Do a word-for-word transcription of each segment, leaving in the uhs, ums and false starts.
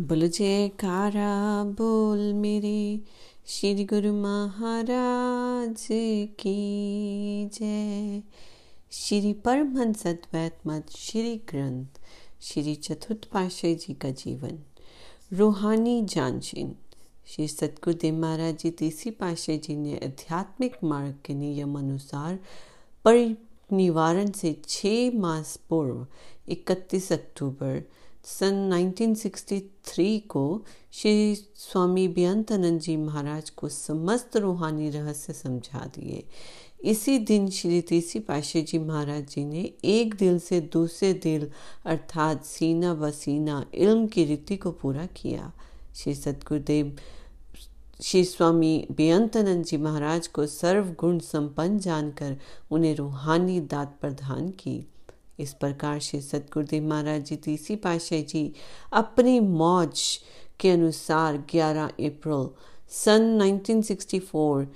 बोल जयकारा बोल मेरे श्री गुरु महाराज की जय। श्री परमहंस अद्वैत मत श्री ग्रंथ श्री चतुर्थ पातशाह जी का जीवन रूहानी जानशीन। श्री सतगुरुदेव महाराज जी तीसरी पातशाह जी ने आध्यात्मिक मार्ग के नियम अनुसार परिनिर्वाण से छः मास पूर्व इकतीस अक्टूबर सन उन्नीस सौ तिरसठ को श्री स्वामी बेअंतानंद जी महाराज को समस्त रूहानी रहस्य समझा दिए। इसी दिन श्री तीसरी पातशाह जी महाराज जी ने एक दिल से दूसरे दिल अर्थात सीना व सीना इल्म की रीति को पूरा किया। श्री सतगुरुदेव श्री स्वामी बेअंतानंद जी महाराज को सर्वगुण संपन्न जानकर उन्हें रूहानी दात प्रदान की। इस प्रकार श्री सतगुरुदेव महाराज जी तीसरी पातशाह जी अपनी मौज के अनुसार ग्यारह अप्रैल सन उन्नीस सौ चौंसठ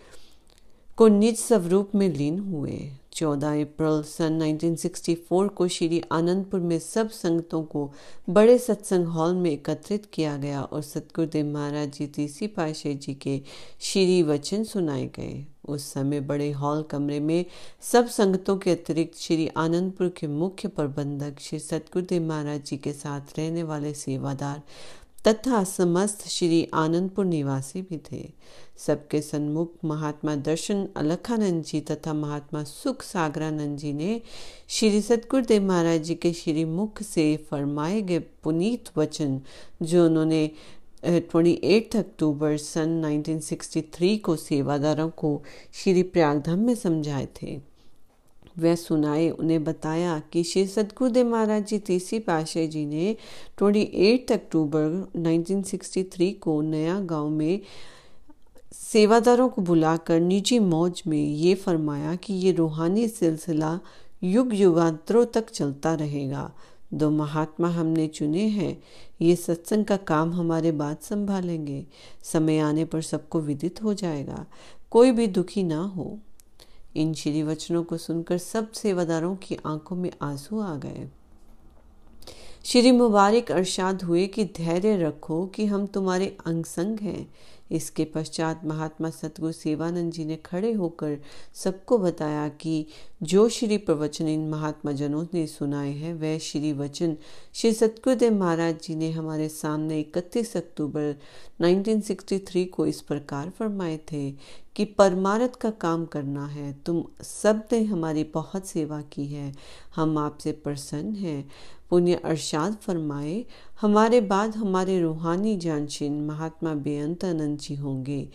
को निज स्वरूप में लीन हुए। चौदह अप्रैल सन उन्नीस सौ चौंसठ को श्री आनंदपुर में सब संगतों को बड़े सत्संग हॉल में एकत्रित किया गया और सतगुरुदेव महाराज जी तीसरी पातशाह जी के श्री वचन सुनाए गए। उस समय बड़े हॉल कमरे में सब संगतों के अतिरिक्त श्री आनंदपुर के मुख्य प्रबंधक श्री सतगुरुदेव महाराज जी के साथ रहने वाले सेवादार तथा समस्त श्री आनंदपुर निवासी भी थे। सबके सन्मुख महात्मा दर्शन अलखानंद जी तथा महात्मा सुख सागरानंद जी ने श्री सतगुरुदेव महाराज जी के श्री मुख से फरमाए गए पुनीत वचन, जो उन्होंने अट्ठाईस अक्टूबर सन उन्नीस सौ तिरसठ को सेवादारों को श्री प्रयागधाम में समझाए थे, वह सुनाए। उन्हें बताया कि श्री सतगुरुदेव महाराज जी तीसरी पातशाह जी ने अट्ठाईस अक्टूबर उन्नीस सौ तिरसठ को नया गांव में सेवादारों को बुलाकर निजी मौज में ये फरमाया कि ये रूहानी सिलसिला युग युगांतरों तक चलता रहेगा। दो महात्मा हमने चुने हैं, ये सत्संग का काम हमारे बाद संभालेंगे। समय आने पर सबको विदित हो जाएगा, कोई भी दुखी ना हो। इन श्री वचनों को सुनकर सब सेवादारों की आंखों में आंसू आ गए। श्री मुबारक इरशाद हुए कि धैर्य रखो कि हम तुम्हारे अंग संग हैं। इसके पश्चात महात्मा सतगुरु सेवानंद जी ने खड़े होकर सबको बताया कि जो श्री प्रवचन इन महात्मा जनों ने सुनाए हैं, वह श्री वचन श्री सतगुरुदेव महाराज जी ने हमारे सामने इकतीस अक्टूबर उन्नीस सौ तिरसठ को इस प्रकार फरमाए थे कि परमार्थ का काम करना है। तुम सब ने हमारी बहुत सेवा की है, हम आपसे प्रसन्न हैं। पुण्य इरशाद फरमाए, हमारे बाद हमारे रूहानी जानशीन महात्मा बेअंतानंद जी होंगे,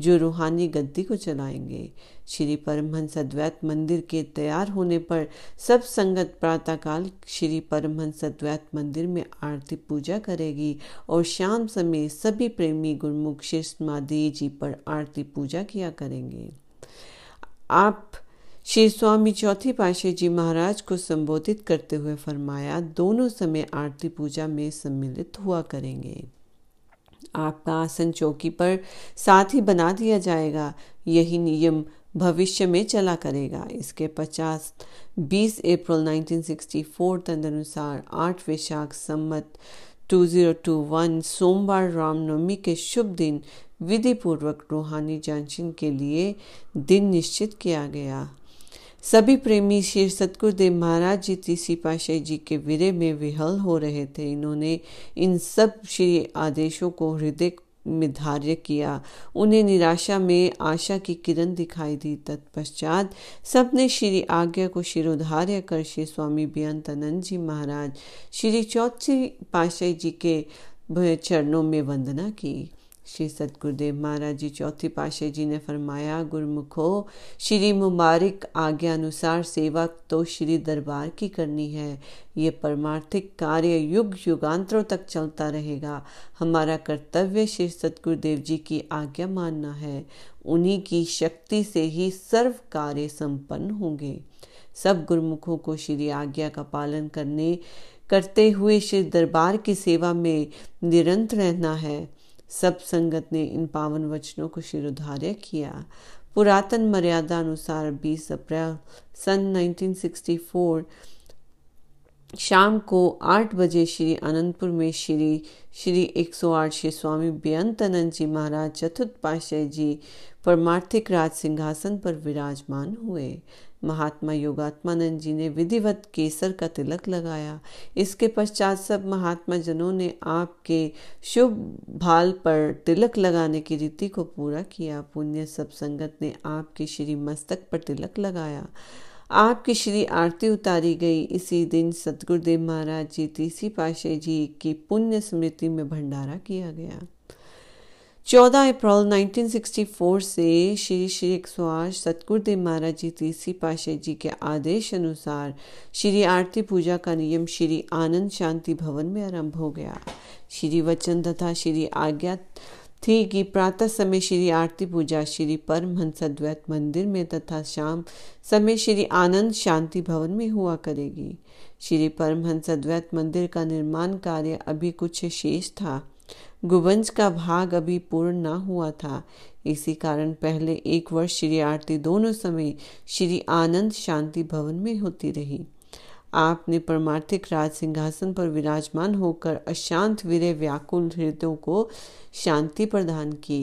जो रूहानी गद्दी को चलाएंगे। श्री परमहंस अद्वैत मंदिर के तैयार होने पर सब संगत प्रातःकाल श्री परमहंस अद्वैत मंदिर में आरती पूजा करेगी और शाम समय सभी प्रेमी गुरुमुख श्री माधेय जी पर आरती पूजा किया करेंगे। आप श्री स्वामी चौथी पातशाह जी महाराज को संबोधित करते हुए फरमाया, दोनों समय आरती पूजा में सम्मिलित हुआ करेंगे। आपका आसन चौकी पर साथ ही बना दिया जाएगा। यही नियम भविष्य में चला करेगा। इसके पचास बीस अप्रैल उन्नीस सौ चौंसठ तदनुसार आठ वैशाख सम्मत दो हज़ार इक्कीस सोमवार रामनवमी के शुभ दिन विधि पूर्वक रूहानी जानशीन के लिए दिन निश्चित किया गया। सभी प्रेमी श्री सतगुरुदेव महाराज जी तीसरी पातशाह जी के विरह में विह्वल हो रहे थे। इन्होंने इन सब श्री आदेशों को हृदय में धार्य किया। उन्हें निराशा में आशा की किरण दिखाई दी। तत्पश्चात सबने श्री आज्ञा को शिरोधार्य कर श्री स्वामी बेअंतानंद जी महाराज श्री चौथी पातशाह जी के चरणों में वंदना की। श्री सतगुरुदेव महाराज जी चौथी पातशाह जी ने फरमाया, गुरुमुखो, श्री मुबारक आज्ञा अनुसार सेवा तो श्री दरबार की करनी है। ये परमार्थिक कार्य युग युगांतरों तक चलता रहेगा। हमारा कर्तव्य श्री सतगुरुदेव जी की आज्ञा मानना है। उन्हीं की शक्ति से ही सर्व कार्य संपन्न होंगे। सब गुरुमुखों को श्री आज्ञा का पालन करने करते हुए श्री दरबार की सेवा में निरंतर रहना है। सब संगत ने इन पावन वचनों को शिरोधार्य किया। पुरातन मर्यादा अनुसार बीस अप्रैल सन उन्नीस सौ चौंसठ शाम को आठ बजे श्री आनंदपुर में श्री श्री एक सौ आठ श्री स्वामी बेअंतानंद जी महाराज चतुर्थ पातशाही जी परमार्थिक राज सिंहासन पर विराजमान हुए। महात्मा योगात्मानंद जी ने विधिवत केसर का तिलक लगाया। इसके पश्चात सब महात्मा जनों ने आपके शुभ भाल पर तिलक लगाने की रीति को पूरा किया। पुण्य सब संगत ने आपके श्री मस्तक पर तिलक लगाया। आपकी श्री आरती उतारी गई। इसी दिन सतगुरुदेव महाराज जी तीसरी पातशाही जी की पुण्य स्मृति में भंडारा किया गया। चौदह अप्रैल उन्नीस सौ चौंसठ से श्री श्री एक सौ आठ सतगुरुदेव महाराज जी तीसरी पातशाही जी के आदेश अनुसार श्री आरती पूजा का नियम श्री आनंद शांति भवन में आरंभ हो गया। श्री वचन तथा श्री आज्ञा थी कि प्रातः समय श्री आरती पूजा श्री परमहंस अद्वैत मंदिर में तथा शाम समय श्री आनंद शांति भवन में हुआ करेगी। श्री परमहंस अद्वैत मंदिर का निर्माण कार्य अभी कुछ शेष था। गुंबज का भाग अभी पूर्ण ना हुआ था। इसी कारण पहले एक वर्ष श्री आरती दोनों समय श्री आनंद शांति भवन में होती रही। आपने परमार्थिक राज सिंहासन पर विराजमान होकर अशांत विरह व्याकुल हृदयों को शांति प्रदान की।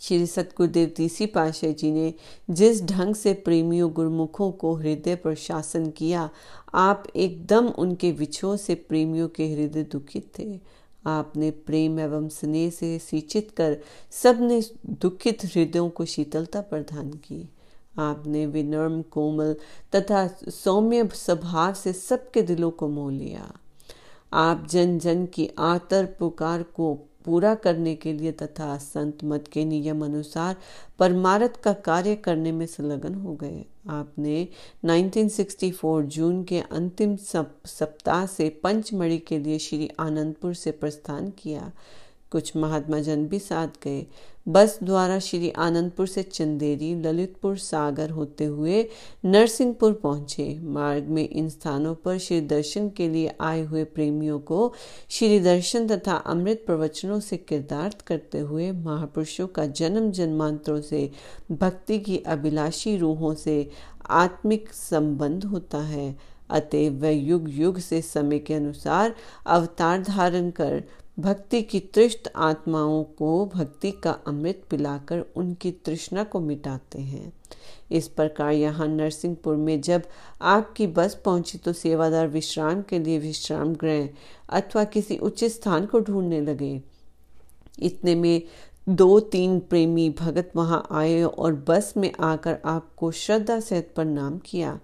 श्री सतगुरुदेव तीसरी पातशाही जी ने जिस ढंग से प्रेमियों गुरुमुखों को हृदय पर शासन किया, आप एकदम उनके विछोह से प्रेमियों के हृदय दुखित थे। आपने प्रेम एवं स्नेह से सिंचित कर सबने दुखित हृदयों को शीतलता प्रदान की। आपने विनम्र कोमल तथा सौम्य स्वभाव से सबके दिलों को मोह लिया। आप जन जन की आतर पुकार को पूरा करने के लिए तथा संत मत के नियम अनुसार परमार्थ का कार्य करने में संलग्न हो गए। आपने उन्नीस सौ चौंसठ जून के अंतिम सप्ताह से पंचमढ़ी के लिए श्री आनंदपुर से प्रस्थान किया। कुछ महात्मा जन भी साथ गए। बस द्वारा श्री आनंदपुर से चंदेरी ललितपुर सागर होते हुए नरसिंहपुर पहुंचे। मार्ग में इन स्थानों पर श्री दर्शन के लिए आए हुए प्रेमियों को श्री दर्शन तथा अमृत प्रवचनों से कृतार्थ करते हुए महापुरुषों का जन्म जन्मांतरों से भक्ति की अभिलाषी रूहों से आत्मिक संबंध होता है। अतएव वह युग युग से समय के अनुसार अवतार धारण कर भक्ति की तृष्ट आत्माओं को भक्ति का अमृत पिलाकर उनकी तृष्णा को मिटाते हैं। इस प्रकार यहाँ नरसिंहपुर में जब आपकी बस पहुंची तो सेवादार विश्राम के लिए विश्राम गृह अथवा किसी उचित स्थान को ढूंढने लगे। इतने में दो तीन प्रेमी भगत वहां आए और बस में आकर आपको श्रद्धा सहित प्रणाम किया।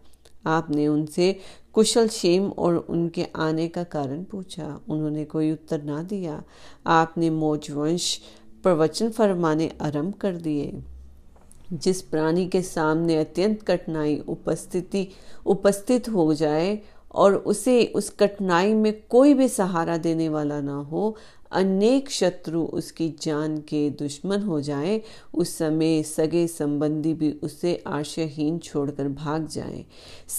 आपने उनसे कुशल क्षेम और उनके आने का कारण पूछा। उन्होंने कोई उत्तर ना दिया। आपने मौजवंश प्रवचन फरमाने आरंभ कर दिए। जिस प्राणी के सामने अत्यंत कठिनाई उपस्थिति उपस्थित हो जाए और उसे उस कठिनाई में कोई भी सहारा देने वाला ना हो, अनेक शत्रु उसकी जान के दुश्मन हो जाएं, उस समय सगे संबंधी भी उसे आश्रयहीन छोड़कर भाग जाएं,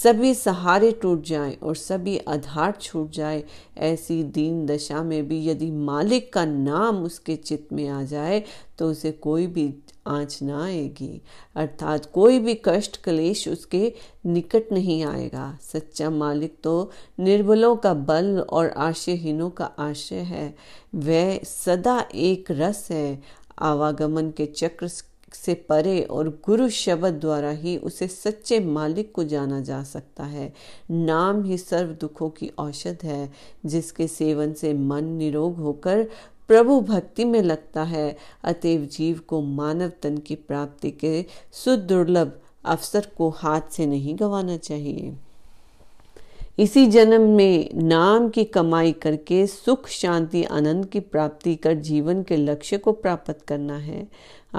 सभी सहारे टूट जाएं और सभी आधार छूट जाए, ऐसी दीन दशा में भी यदि मालिक का नाम उसके चित्त में आ जाए तो उसे कोई भी आँच ना आएगी, अर्थात कोई भी कष्ट क्लेश उसके निकट नहीं आएगा। सच्चा मालिक तो निर्बलों का बल और आश्रयहीनों का आश्रय है। वह सदा एक रस है। आवागमन के चक्र से परे और गुरु शब्द द्वारा ही उसे सच्चे मालिक को जाना जा सकता है। नाम ही सर्व दुखों की औषध है। जिसके सेवन से मन निरोग होकर प्रभु भक्ति में लगता है, अतएव जीव को मानव तन की प्राप्ति के सुदुर्लभ अवसर को हाथ से नहीं गंवाना चाहिए। इसी जन्म में नाम की कमाई करके सुख शांति आनंद की प्राप्ति कर जीवन के लक्ष्य को प्राप्त करना है।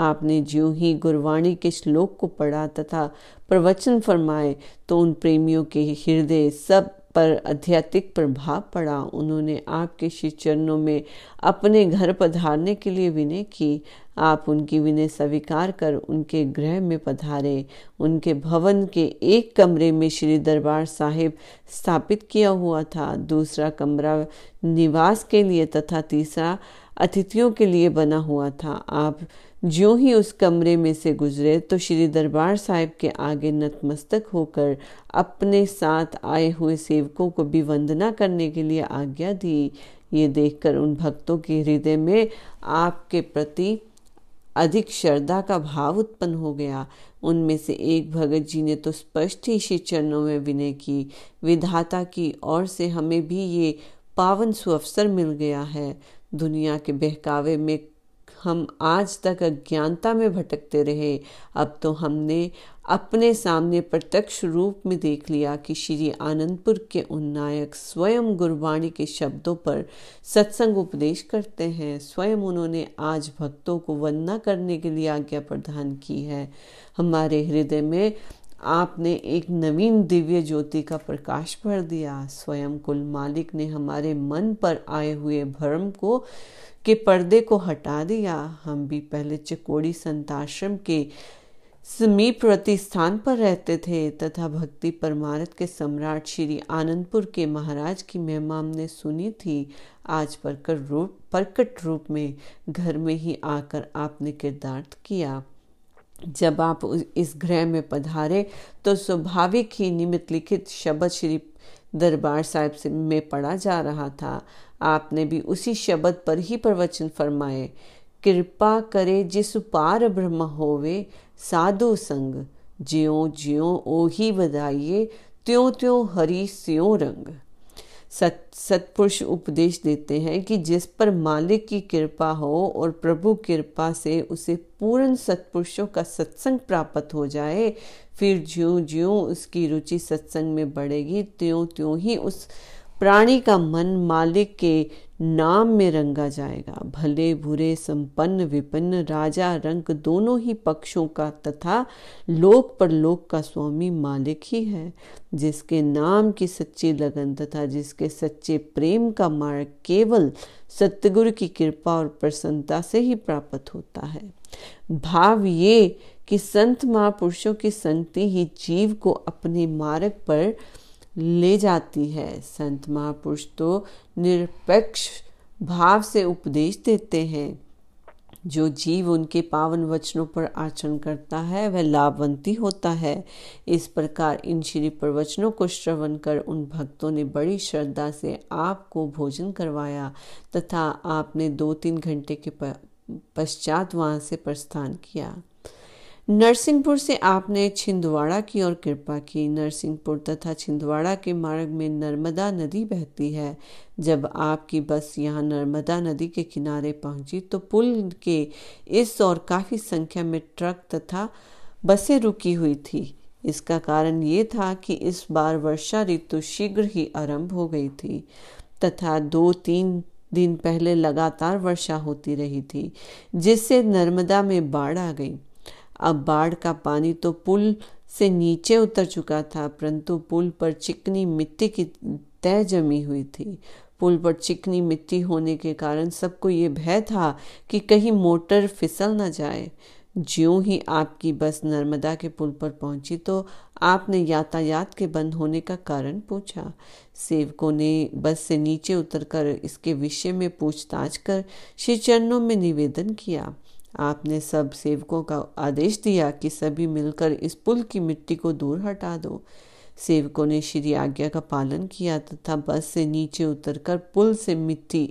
आपने ज्यों ही गुरवाणी के श्लोक को पढ़ा तथा प्रवचन फरमाए तो उन प्रेमियों के हृदय सब पर आध्यात्मिक प्रभाव पड़ा। उन्होंने आपके श्री चरणों में अपने घर पधारने के लिए विनय की। आप उनकी विनय स्वीकार कर उनके गृह में पधारे। उनके भवन के एक कमरे में श्री दरबार साहिब स्थापित किया हुआ था, दूसरा कमरा निवास के लिए तथा तीसरा अतिथियों के लिए बना हुआ था। आप ज्यों ही उस कमरे में से गुजरे तो श्री दरबार साहिब के आगे नतमस्तक होकर अपने साथ आए हुए सेवकों को भी वंदना करने के लिए आज्ञा दी। ये देखकर उन भक्तों के हृदय में आपके प्रति अधिक श्रद्धा का भाव उत्पन्न हो गया। उनमें से एक भगत जी ने तो स्पष्ट ही श्री चरणों में विनय की, विधाता की ओर से हमें भी ये पावन सुअवसर मिल गया है। दुनिया के बहकावे में हम आज तक अज्ञानता में भटकते रहे, अब तो हमने अपने सामने प्रत्यक्ष रूप में देख लिया कि श्री आनंदपुर के उन्नायक स्वयं गुरबाणी के शब्दों पर सत्संग उपदेश करते हैं। स्वयं उन्होंने आज भक्तों को वंदना करने के लिए आज्ञा प्रदान की है। हमारे हृदय में आपने एक नवीन दिव्य ज्योति का प्रकाश भर दिया। स्वयं कुल मालिक ने हमारे मन पर आए हुए भ्रम को के पर्दे को हटा दिया। हम भी पहले चकोड़ी संताश्रम के समीपवर्ती स्थान पर रहते थे तथा भक्ति परमार्थ के सम्राट श्री आनंदपुर के महाराज की महिमा हमने सुनी थी। आज प्रकट रूप प्रकट रूप में घर में ही आकर आपने किरदार्थ किया। जब आप इस गृह में पधारे तो स्वाभाविक ही निमित्त लिखित शब्द श्री दरबार साहिब से में पढ़ा जा रहा था। आपने भी उसी शब्द पर ही प्रवचन फरमाए, कृपा करे जिस पार ब्रह्म होवे साधु संग, ज्यों ज्यों ओही बधाइए त्यों त्यों हरि स्यों रंग। सत सत्पुरुष उपदेश देते हैं कि जिस पर मालिक की कृपा हो और प्रभु कृपा से उसे पूर्ण सत्पुरुषों का सत्संग प्राप्त हो जाए, फिर ज्यों ज्यों उसकी रुचि सत्संग में बढ़ेगी त्यों त्यों ही उस प्राणी का मन मालिक के नाम में रंगा जाएगा। भले बुरे, संपन्न विपन्न, राजा रंक, दोनों ही पक्षों का तथा लोक परलोक का स्वामी मालिक ही है। जिसके नाम की सच्ची लगन तथा जिसके सच्चे प्रेम का मार्ग केवल सतगुरु की कृपा और प्रसन्नता से ही प्राप्त होता है। भाव ये कि संत महापुरुषों की संगति ही जीव को अपने मार्ग पर ले जाती है। संत महापुरुष तो निरपेक्ष भाव से उपदेश देते हैं। जो जीव उनके पावन वचनों पर आचरण करता है वह लाभवंती होता है। इस प्रकार इन श्री प्रवचनों को श्रवण कर उन भक्तों ने बड़ी श्रद्धा से आपको भोजन करवाया तथा आपने दो तीन घंटे के पश्चात वहाँ से प्रस्थान किया। नरसिंहपुर से आपने छिंदवाड़ा की ओर कृपा की। नरसिंहपुर तथा छिंदवाड़ा के मार्ग में नर्मदा नदी बहती है। जब आपकी बस यहाँ नर्मदा नदी के किनारे पहुँची तो पुल के इस ओर काफ़ी संख्या में ट्रक तथा बसें रुकी हुई थी। इसका कारण ये था कि इस बार वर्षा ऋतु शीघ्र ही आरंभ हो गई थी तथा दो तीन दिन पहले लगातार वर्षा होती रही थी, जिससे नर्मदा में बाढ़ आ गई। अब बाढ़ का पानी तो पुल से नीचे उतर चुका था, परंतु पुल पर चिकनी मिट्टी की तह जमी हुई थी। पुल पर चिकनी मिट्टी होने के कारण सबको ये भय था कि कहीं मोटर फिसल न जाए। ज्यों ही आपकी बस नर्मदा के पुल पर पहुंची तो आपने यातायात के बंद होने का कारण पूछा। सेवकों ने बस से नीचे उतरकर इसके विषय में पूछताछ कर श्री चरणों में निवेदन किया। आपने सब सेवकों का आदेश दिया कि सभी मिलकर इस पुल की मिट्टी को दूर हटा दो। सेवकों ने श्री आज्ञा का पालन किया तथा बस से नीचे उतरकर पुल से मिट्टी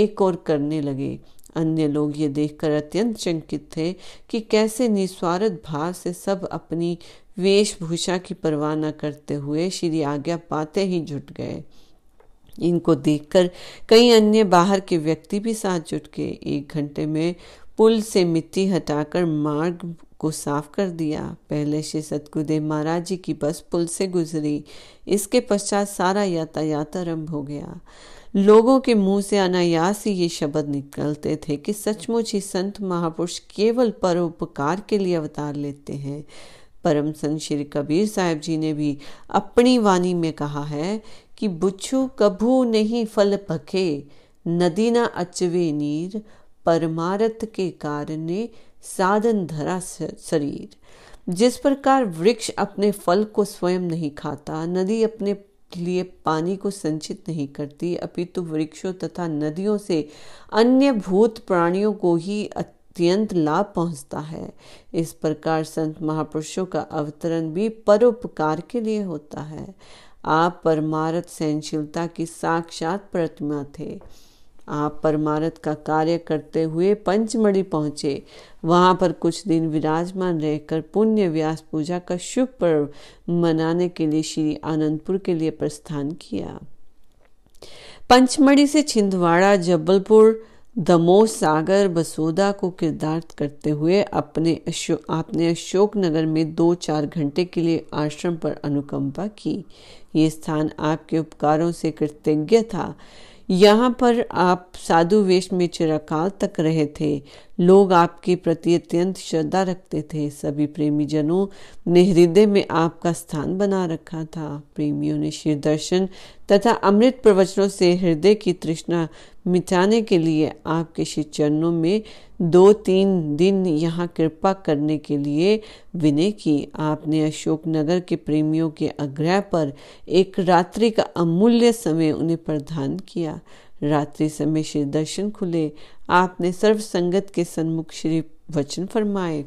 एक और करने लगे। अन्य लोग ये देखकर अत्यंत चकित थे कि कैसे निस्वार्थ भाव से सब अपनी वेशभूषा की परवाह न करते हुए श्री आज्ञा पाते ही जुट गए। इनको देखकर कई अन्य बाहर के व्यक्ति भी साथ जुट गए। एक घंटे में पुल से मिट्टी हटाकर मार्ग को साफ कर दिया। पहले श्री सतगुरुदेव महाराज जी की बस पुल से गुजरी, इसके पश्चात सारा यातायात आरंभ हो गया। लोगों के मुंह से अनायास ही ये शब्द निकलते थे कि सचमुच ही संत महापुरुष केवल परोपकार के लिए अवतार लेते हैं। परम संत श्री कबीर साहिब जी ने भी अपनी वाणी में कहा है कि बुझु कभू नहीं फल पखे, नदी न अचवे नीर, परमार्थ के कारणे साधन धरा शरीर। जिस प्रकार वृक्ष अपने फल को स्वयं नहीं खाता, नदी अपने लिए पानी को संचित नहीं करती, अपितु वृक्षों तथा नदियों से अन्य भूत प्राणियों को ही अत्यंत लाभ पहुंचता है। इस प्रकार संत महापुरुषों का अवतरण भी परोपकार के लिए होता है। आप परमार्थ सहनशीलता की साक्षात प्रतिमा थे। आप परमार्थ का कार्य करते हुए पंचमढ़ी पहुंचे। वहां पर कुछ दिन विराजमान रहकर पुण्य व्यास पूजा का शुभ पर्व मनाने के लिए श्री आनंदपुर के लिए प्रस्थान किया। पंचमढ़ी से छिंदवाड़ा, जबलपुर, दमोह, सागर, बसोदा को किरदार्थ करते हुए अपने अशो, आपने अशोकनगर में दो चार घंटे के लिए आश्रम पर अनुकंपा की। ये स्थान आपके उपकारों से कृतज्ञ था। यहाँ पर आप साधु वेश में चिरकाल तक रहे थे। लोग आपके प्रति अत्यंत श्रद्धा रखते थे। सभी प्रेमी जनों ने हृदय में आपका स्थान बना रखा था। प्रेमियों ने श्री दर्शन तथा अमृत प्रवचनों से हृदय की तृष्णा मिटाने के लिए आपके श्री चरणों में दो तीन दिन यहाँ कृपा करने के लिए विनय की। आपने अशोकनगर के प्रेमियों के आग्रह पर एक रात्रि का अमूल्य समय उन्हें प्रदान किया। रात्रि समय श्री दर्शन खुले। आपने सर्व संगत के सन्मुख श्री वचन फरमाए।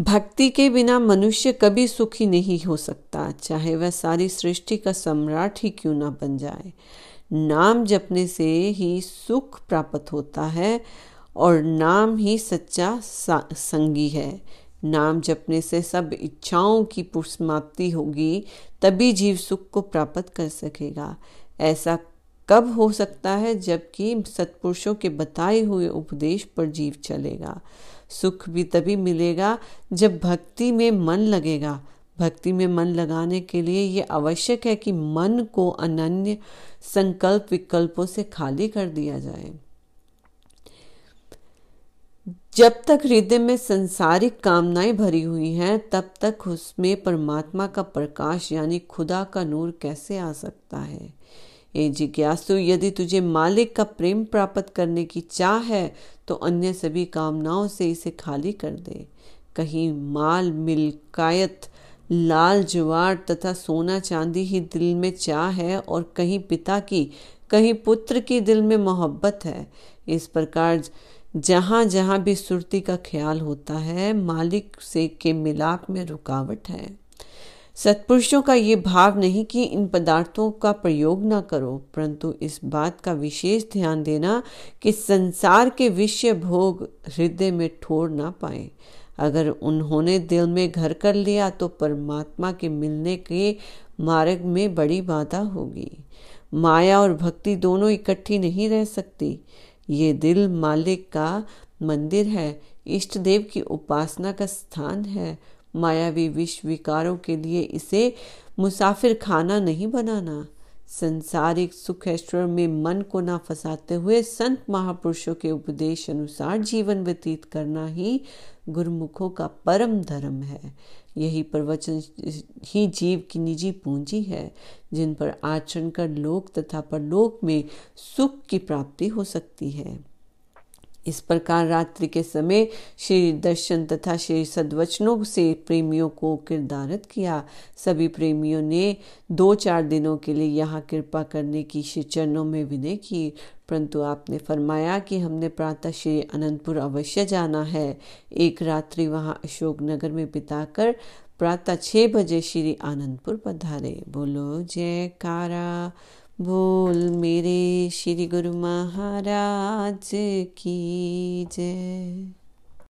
भक्ति के बिना मनुष्य कभी सुखी नहीं हो सकता, चाहे वह सारी सृष्टि का सम्राट ही क्यों ना बन जाए। नाम जपने से ही सुख प्राप्त होता है और नाम ही सच्चा संगी है। नाम जपने से सब इच्छाओं की पूर्णमाप्ति होगी, तभी जीव सुख को प्राप्त कर सकेगा। ऐसा कब हो सकता है जबकि सत्पुरुषों के बताए हुए उपदेश पर जीव चलेगा। सुख भी तभी मिलेगा जब भक्ति में मन लगेगा। भक्ति में मन लगाने के लिए ये आवश्यक है कि मन को अनन्य संकल्प विकल्पों से खाली कर दिया जाए। जब तक हृदय में संसारिक कामनाएं भरी हुई हैं, तब तक उसमें परमात्मा का प्रकाश यानी खुदा का नूर कैसे आ सकता है। ए जिज्ञासु, यदि तुझे मालिक का प्रेम प्राप्त करने की चाह है तो अन्य सभी कामनाओं से इसे खाली कर दे। कहीं माल मिलकायत, लाल जवार तथा सोना चांदी ही दिल में चाह है और कहीं पिता की, कहीं पुत्र की दिल में मोहब्बत है। इस प्रकार जहाँ जहाँ भी सुरती का ख्याल होता है, मालिक से के मिलाप में रुकावट है। सत्पुरुषों का ये भाव नहीं कि इन पदार्थों का प्रयोग ना करो, परंतु इस बात का विशेष ध्यान देना कि संसार के विषय भोग हृदय में ठोर ना पाए। अगर उन्होंने दिल में घर कर लिया तो परमात्मा के मिलने के मार्ग में बड़ी बाधा होगी। माया और भक्ति दोनों इकट्ठी नहीं रह सकती। ये दिल मालिक का मंदिर है, इष्ट देव की उपासना का स्थान है। मायावी विश्व विकारों के लिए इसे मुसाफिर खाना नहीं बनाना। संसारिक सुखेश्वर में मन को ना फंसाते हुए संत महापुरुषों के उपदेश अनुसार जीवन व्यतीत करना ही गुरुमुखों का परम धर्म है। यही प्रवचन ही जीव की निजी पूंजी है, जिन पर आचरण कर लोक तथा परलोक में सुख की प्राप्ति हो सकती है। इस प्रकार रात्रि के समय श्री दर्शन तथा श्री सद्वचनों से प्रेमियों को किरदारत किया। सभी प्रेमियों ने दो चार दिनों के लिए यहाँ कृपा करने की श्री चरणों में विनय की, परंतु आपने फरमाया कि हमने प्रातः श्री अनंतपुर अवश्य जाना है। एक रात्रि वहाँ अशोकनगर में बिताकर प्रातः छः बजे श्री आनंदपुर पधारे। बोलो जयकारा, बोल मेरे श्री गुरु महाराज की जय।